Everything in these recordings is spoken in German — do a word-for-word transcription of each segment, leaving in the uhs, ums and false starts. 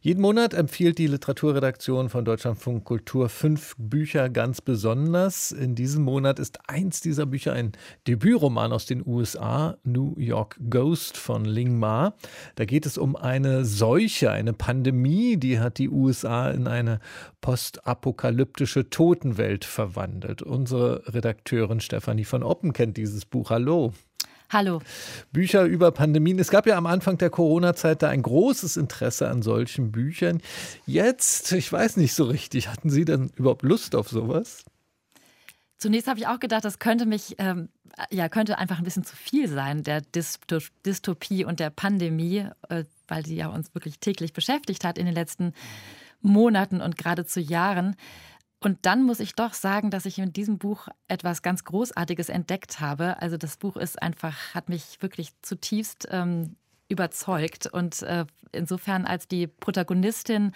Jeden Monat empfiehlt die Literaturredaktion von Deutschlandfunk Kultur fünf Bücher ganz besonders. In diesem Monat ist eins dieser Bücher ein Debütroman aus den U S A, New York Ghost von Ling Ma. Da geht es um eine Seuche, eine Pandemie, die hat die U S A in eine postapokalyptische Totenwelt verwandelt. Unsere Redakteurin Stefanie von Oppen kennt dieses Buch. Hallo. Hallo. Bücher über Pandemien. Es gab ja am Anfang der Corona-Zeit da ein großes Interesse an solchen Büchern. Jetzt, ich weiß nicht so richtig, hatten Sie denn überhaupt Lust auf sowas? Zunächst habe ich auch gedacht, das könnte mich, ähm, ja, könnte einfach ein bisschen zu viel sein, der Dystopie und der Pandemie, äh, weil die ja uns wirklich täglich beschäftigt hat in den letzten Monaten und geradezu Jahren. Und dann muss ich doch sagen, dass ich in diesem Buch etwas ganz Großartiges entdeckt habe. Also das Buch ist einfach, hat mich wirklich zutiefst ähm, überzeugt. Und äh, insofern, als die Protagonistin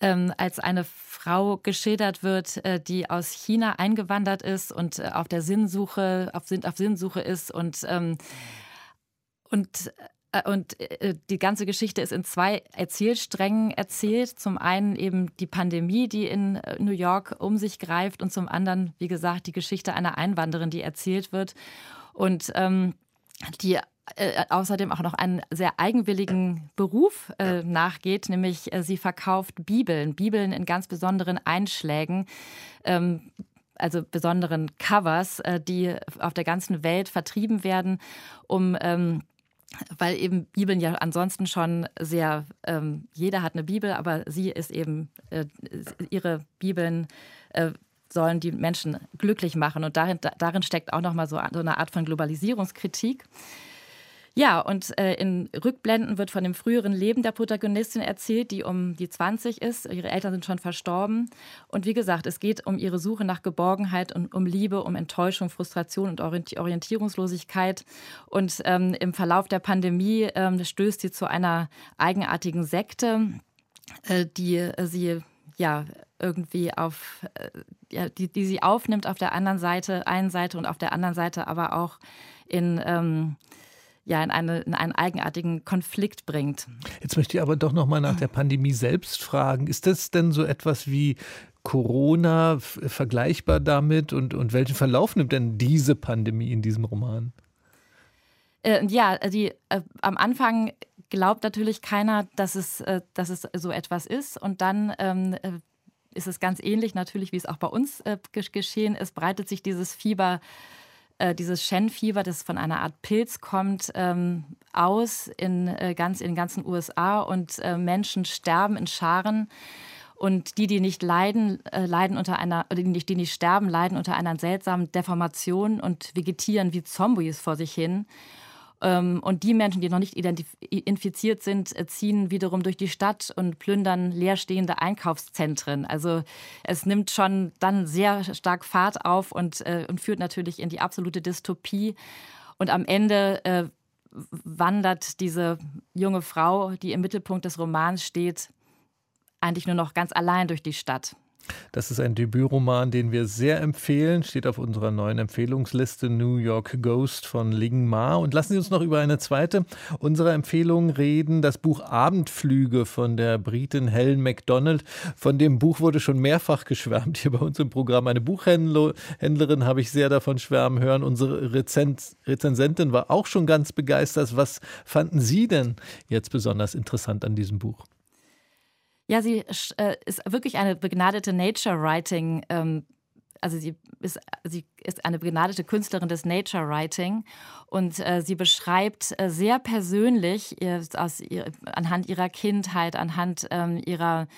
ähm, als eine Frau geschildert wird, äh, die aus China eingewandert ist und äh, auf der Sinnsuche, auf, Sinn, auf Sinnsuche ist und ähm, und Und die ganze Geschichte ist in zwei Erzählsträngen erzählt. Zum einen eben die Pandemie, die in New York um sich greift, und zum anderen, wie gesagt, die Geschichte einer Einwanderin, die erzählt wird und ähm, die äh, außerdem auch noch einen sehr eigenwilligen Beruf äh, nachgeht, nämlich äh, sie verkauft Bibeln, Bibeln in ganz besonderen Einschlägen, ähm, also besonderen Covers, äh, die auf der ganzen Welt vertrieben werden, um ähm, weil eben Bibeln ja ansonsten schon sehr, ähm, jeder hat eine Bibel, aber sie ist eben, äh, ihre Bibeln äh, sollen die Menschen glücklich machen. Und darin, darin steckt auch nochmal so, so eine Art von Globalisierungskritik. Ja, und äh, in Rückblenden wird von dem früheren Leben der Protagonistin erzählt, die um die zwanzig ist. Ihre Eltern sind schon verstorben. Und wie gesagt, es geht um ihre Suche nach Geborgenheit und um Liebe, um Enttäuschung, Frustration und Orientierungslosigkeit. Und ähm, im Verlauf der Pandemie ähm, stößt sie zu einer eigenartigen Sekte, äh, die äh, sie ja irgendwie auf, äh, ja, die, die sie aufnimmt auf der anderen Seite, einen Seite und auf der anderen Seite aber auch in ähm, ja, in, eine, in einen eigenartigen Konflikt bringt. Jetzt möchte ich aber doch nochmal nach der Pandemie selbst fragen. Ist das denn so etwas wie Corona vergleichbar damit? Und, und welchen Verlauf nimmt denn diese Pandemie in diesem Roman? Äh, ja, die, äh, am Anfang glaubt natürlich keiner, dass es, äh, dass es so etwas ist. Und dann ähm, ist es ganz ähnlich natürlich, wie es auch bei uns äh, geschehen ist, breitet sich dieses Fieber dieses Shen-Fieber, das von einer Art Pilz kommt, ähm, aus in, äh, ganz, in den ganzen U S A und äh, Menschen sterben in Scharen und die, die nicht leiden, äh, leiden unter einer, oder die nicht, die nicht sterben, leiden unter einer seltsamen Deformation und vegetieren wie Zombies vor sich hin. Ähm, und die Menschen, die noch nicht identif- infiziert sind, äh, ziehen wiederum durch die Stadt und plündern leerstehende Einkaufszentren. Also es nimmt schon dann sehr stark Fahrt auf und, äh, und führt natürlich in die absolute Dystopie. Und am Ende äh, wandert diese junge Frau, die im Mittelpunkt des Romans steht, eigentlich nur noch ganz allein durch die Stadt. Das ist ein Debütroman, den wir sehr empfehlen. Steht auf unserer neuen Empfehlungsliste, New York Ghost von Ling Ma. Und lassen Sie uns noch über eine zweite unserer Empfehlungen reden. Das Buch Abendflüge von der Britin Helen MacDonald. Von dem Buch wurde schon mehrfach geschwärmt hier bei uns im Programm. Eine Buchhändlerin habe ich sehr davon schwärmen hören. Unsere Rezens- Rezensentin war auch schon ganz begeistert. Was fanden Sie denn jetzt besonders interessant an diesem Buch? Ja, sie äh, ist wirklich eine begnadete Nature-Writing, ähm, also sie ist, sie ist eine begnadete Künstlerin des Nature-Writing und äh, sie beschreibt äh, sehr persönlich ihr, aus, ihr, anhand ihrer Kindheit, anhand ähm, ihrer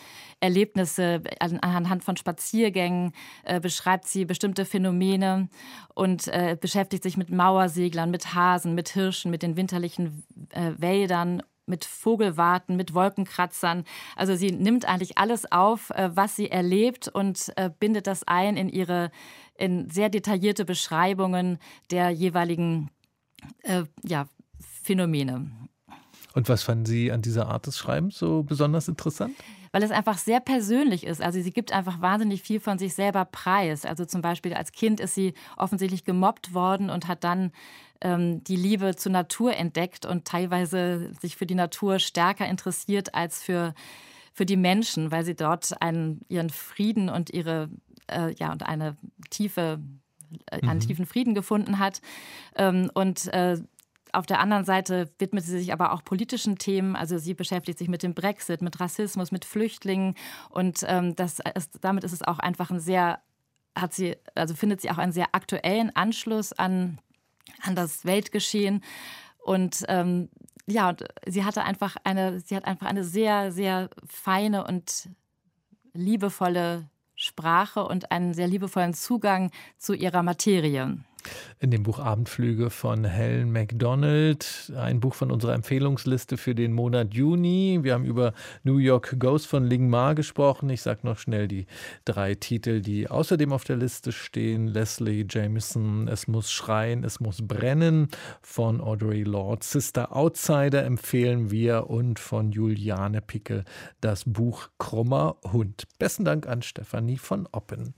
Erlebnisse, an, anhand von Spaziergängen, äh, beschreibt sie bestimmte Phänomene und äh, beschäftigt sich mit Mauerseglern, mit Hasen, mit Hirschen, mit den winterlichen äh, Wäldern, mit Vogelwarten, mit Wolkenkratzern. Also sie nimmt eigentlich alles auf, was sie erlebt und bindet das ein in ihre in sehr detaillierte Beschreibungen der jeweiligen äh, ja, Phänomene. Und was fanden Sie an dieser Art des Schreibens so besonders interessant? Weil es einfach sehr persönlich ist. Also sie gibt einfach wahnsinnig viel von sich selber preis. Also zum Beispiel als Kind ist sie offensichtlich gemobbt worden und hat dann ähm, die Liebe zur Natur entdeckt und teilweise sich für die Natur stärker interessiert als für, für die Menschen, weil sie dort einen, ihren Frieden und ihre äh, ja und eine tiefe, äh, einen mhm. tiefen Frieden gefunden hat. Ähm, und äh, Auf der anderen Seite widmet sie sich aber auch politischen Themen. Also sie beschäftigt sich mit dem Brexit, mit Rassismus, mit Flüchtlingen. Und ähm, das ist, damit ist es auch einfach ein sehr, hat sie, also findet sie auch einen sehr aktuellen Anschluss an, an das Weltgeschehen. Und ähm, ja, und sie hatte einfach eine, sie hat einfach eine sehr, sehr feine und liebevolle Sprache und einen sehr liebevollen Zugang zu ihrer Materie. In dem Buch Abendflüge von Helen MacDonald, ein Buch von unserer Empfehlungsliste für den Monat Juni. Wir haben über New York Ghost von Ling Ma gesprochen. Ich sage noch schnell die drei Titel, die außerdem auf der Liste stehen. Leslie Jamison, Es muss schreien, es muss brennen von Audre Lorde. Sister Outsider empfehlen wir und von Juliane Pickel das Buch Krummer Hund. Besten Dank an Stefanie von Oppen.